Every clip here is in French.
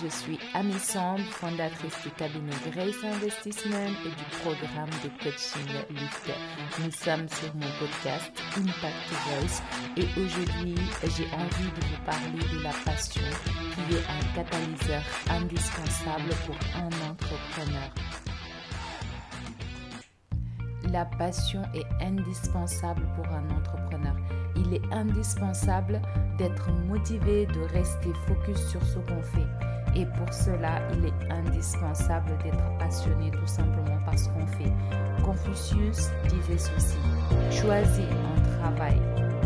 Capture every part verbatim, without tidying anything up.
Je suis Ami Samb, fondatrice du cabinet Grace Investment et du programme de coaching Liste. Nous sommes sur mon podcast Impact Voice et aujourd'hui, j'ai envie de vous parler de la passion qui est un catalyseur indispensable pour un entrepreneur. La passion est indispensable pour un entrepreneur. Il est indispensable d'être motivé, de rester focus sur ce qu'on fait. Et pour cela, il est indispensable d'être passionné tout simplement par ce qu'on fait. Confucius disait ceci: choisis un travail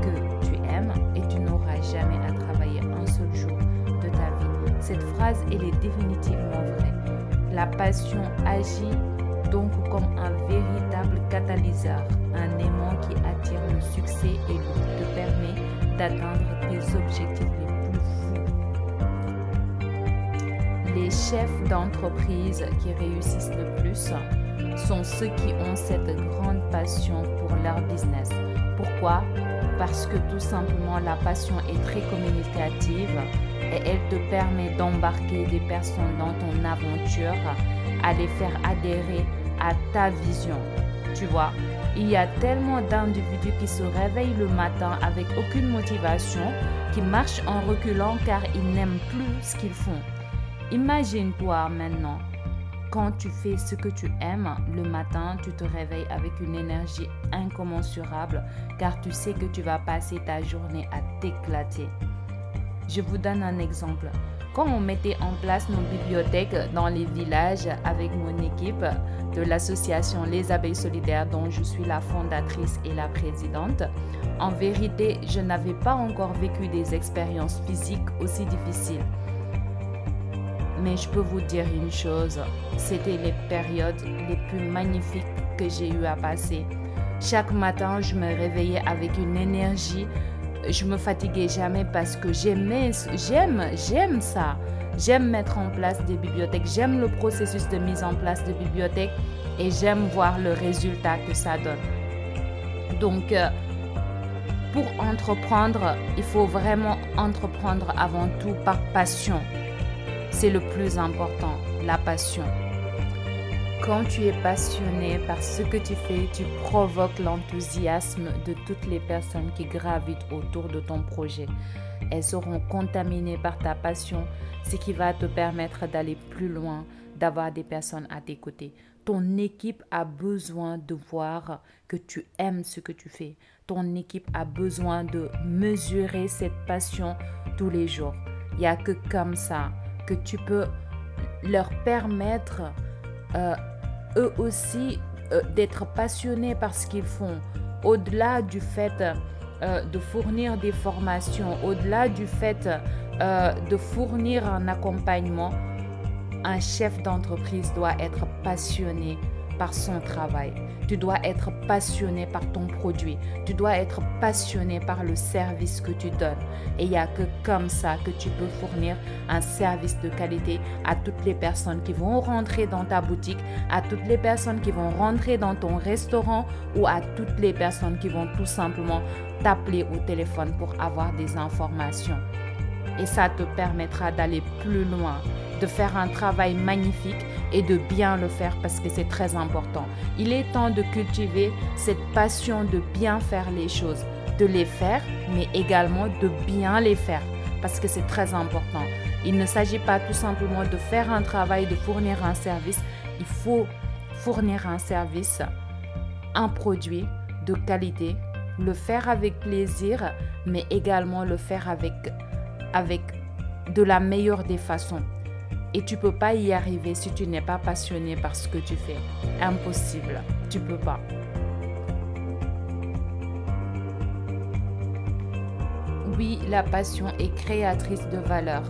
que tu aimes et tu n'auras jamais à travailler un seul jour de ta vie. Cette phrase, elle est définitivement vraie. La passion agit donc comme un véritable catalyseur, un aimant qui attire le succès et te permet d'atteindre tes objectifs les plus fous. Les chefs d'entreprise qui réussissent le plus sont ceux qui ont cette grande passion pour leur business. Pourquoi ? Parce que tout simplement la passion est très communicative et elle te permet d'embarquer des personnes dans ton aventure, à les faire adhérer à ta vision. Tu vois, il y a tellement d'individus qui se réveillent le matin avec aucune motivation, qui marchent en reculant car ils n'aiment plus ce qu'ils font. Imagine-toi maintenant, quand tu fais ce que tu aimes, le matin, tu te réveilles avec une énergie incommensurable car tu sais que tu vas passer ta journée à t'éclater. Je vous donne un exemple. Quand on mettait en place nos bibliothèques dans les villages avec mon équipe de l'association Les Abeilles Solidaires dont je suis la fondatrice et la présidente, en vérité, je n'avais pas encore vécu des expériences physiques aussi difficiles. Mais je peux vous dire une chose, c'était les périodes les plus magnifiques que j'ai eu à passer. Chaque matin, je me réveillais avec une énergie. Je me fatiguais jamais parce que j'aimais, j'aime, j'aime ça. J'aime mettre en place des bibliothèques, j'aime le processus de mise en place de bibliothèques et j'aime voir le résultat que ça donne. Donc, euh, pour entreprendre, il faut vraiment entreprendre avant tout par passion. C'est le plus important, la passion. Quand tu es passionné par ce que tu fais, tu provoques l'enthousiasme de toutes les personnes qui gravitent autour de ton projet. Elles seront contaminées par ta passion, ce qui va te permettre d'aller plus loin, d'avoir des personnes à tes côtés. Ton équipe a besoin de voir que tu aimes ce que tu fais. Ton équipe a besoin de mesurer cette passion tous les jours. Il n'y a que comme ça que tu peux leur permettre Euh, eux aussi euh, d'être passionnés par ce qu'ils font, au-delà du fait euh, de fournir des formations, au-delà du fait euh, de fournir un accompagnement. Un chef d'entreprise doit être passionné par son travail, tu dois être passionné par ton produit, tu dois être passionné par le service que tu donnes. Et il n'y a que comme ça que tu peux fournir un service de qualité à toutes les personnes qui vont rentrer dans ta boutique, à toutes les personnes qui vont rentrer dans ton restaurant ou à toutes les personnes qui vont tout simplement t'appeler au téléphone pour avoir des informations. Et ça te permettra d'aller plus loin, de faire un travail magnifique et de bien le faire parce que c'est très important. Il est temps de cultiver cette passion de bien faire les choses, de les faire, mais également de bien les faire parce que c'est très important. Il ne s'agit pas tout simplement de faire un travail, de fournir un service. Il faut fournir un service, un produit de qualité, le faire avec plaisir, mais également le faire avec, avec de la meilleure des façons. Et tu ne peux pas y arriver si tu n'es pas passionné par ce que tu fais. Impossible, tu ne peux pas. Oui, la passion est créatrice de valeur.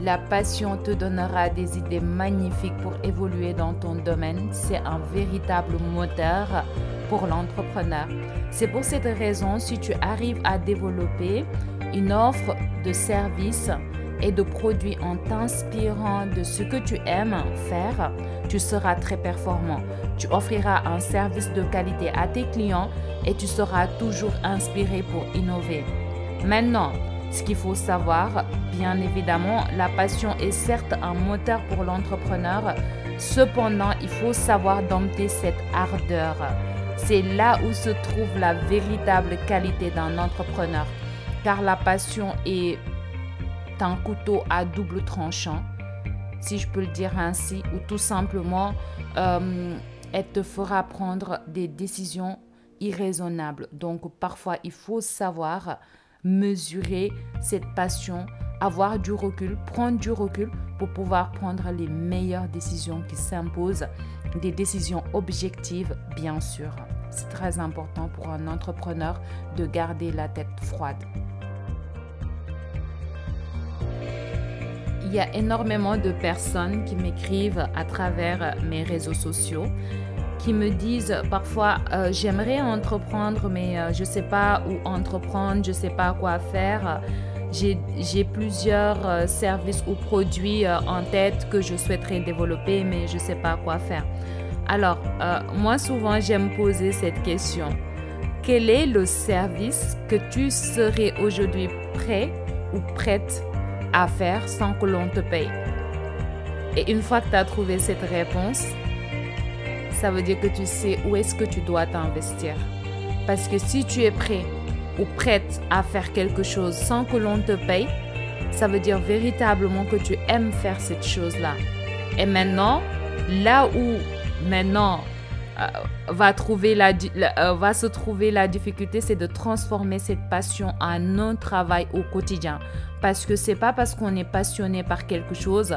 La passion te donnera des idées magnifiques pour évoluer dans ton domaine. C'est un véritable moteur pour l'entrepreneur. C'est pour cette raison, si tu arrives à développer une offre de service et de produits en t'inspirant de ce que tu aimes faire, tu seras très performant. Tu offriras un service de qualité à tes clients et tu seras toujours inspiré pour innover. Maintenant, Ce qu'il faut savoir, bien évidemment, la passion est certes un moteur pour l'entrepreneur, cependant, il faut savoir dompter cette ardeur. C'est là où se trouve la véritable qualité d'un entrepreneur, car la passion est un couteau à double tranchant, si je peux le dire ainsi, ou tout simplement, euh, elle te fera prendre des décisions irraisonnables. Donc, parfois, il faut savoir mesurer cette passion, avoir du recul, prendre du recul pour pouvoir prendre les meilleures décisions qui s'imposent, des décisions objectives, bien sûr. C'est très important pour un entrepreneur de garder la tête froide. Il y a énormément de personnes qui m'écrivent à travers mes réseaux sociaux, qui me disent parfois euh, « j'aimerais entreprendre, mais euh, je ne sais pas où entreprendre, je ne sais pas quoi faire. J'ai, j'ai plusieurs euh, services ou produits euh, en tête que je souhaiterais développer, mais je ne sais pas quoi faire. » Alors, euh, moi souvent, j'aime poser cette question. Quel est le service que tu serais aujourd'hui prêt ou prête à faire sans que l'on te paye? Et une fois que tu as trouvé cette réponse, ça veut dire que tu sais où est-ce que tu dois t'investir. Parce que si tu es prêt ou prête à faire quelque chose sans que l'on te paye, ça veut dire véritablement que tu aimes faire cette chose-là. Et maintenant, là où maintenant euh, va, trouver la, euh, va se trouver la difficulté, c'est de transformer cette passion en un travail au quotidien. Parce que c'est pas parce qu'on est passionné par quelque chose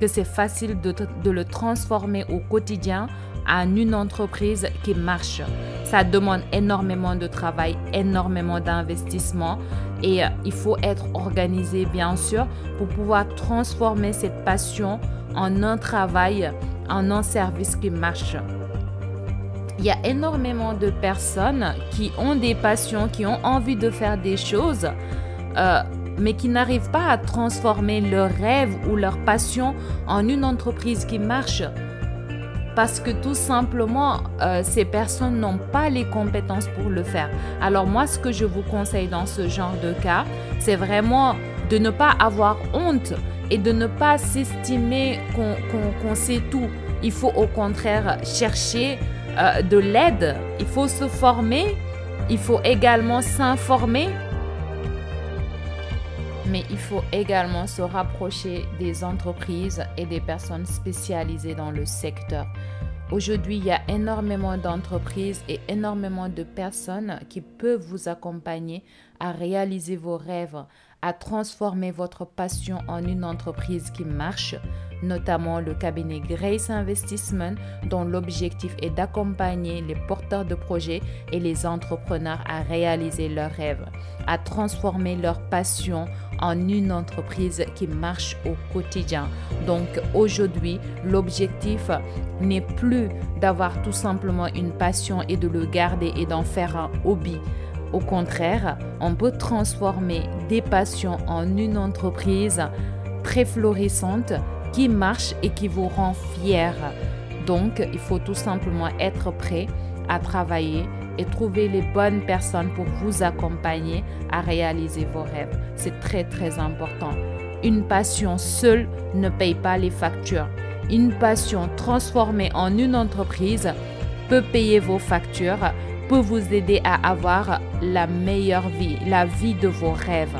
que c'est facile de, de le transformer au quotidien en une entreprise qui marche. Ça demande énormément de travail, énormément d'investissement et il faut être organisé bien sûr pour pouvoir transformer cette passion en un travail, en un service qui marche. Il y a énormément de personnes qui ont des passions, qui ont envie de faire des choses, euh, mais qui n'arrivent pas à transformer leurs rêves ou leur passion en une entreprise qui marche. Parce que tout simplement, euh, ces personnes n'ont pas les compétences pour le faire. Alors moi, ce que je vous conseille dans ce genre de cas, c'est vraiment de ne pas avoir honte et de ne pas s'estimer qu'on, qu'on, qu'on sait tout. Il faut au contraire chercher euh, de l'aide. Il faut se former. Il faut également s'informer. Mais il faut également se rapprocher des entreprises et des personnes spécialisées dans le secteur. Aujourd'hui, il y a énormément d'entreprises et énormément de personnes qui peuvent vous accompagner à réaliser vos rêves, à transformer votre passion en une entreprise qui marche, notamment le cabinet Grace Investment, dont l'objectif est d'accompagner les porteurs de projets et les entrepreneurs à réaliser leurs rêves, à transformer leur passion en une entreprise qui marche au quotidien. Donc aujourd'hui, l'objectif n'est plus d'avoir tout simplement une passion et de le garder et d'en faire un hobby. Au contraire, on peut transformer des passions en une entreprise très florissante qui marche et qui vous rend fier. Donc, il faut tout simplement être prêt à travailler et trouver les bonnes personnes pour vous accompagner à réaliser vos rêves. C'est très, très important. Une passion seule ne paye pas les factures. Une passion transformée en une entreprise peut payer vos factures, peut vous aider à avoir la meilleure vie, la vie de vos rêves.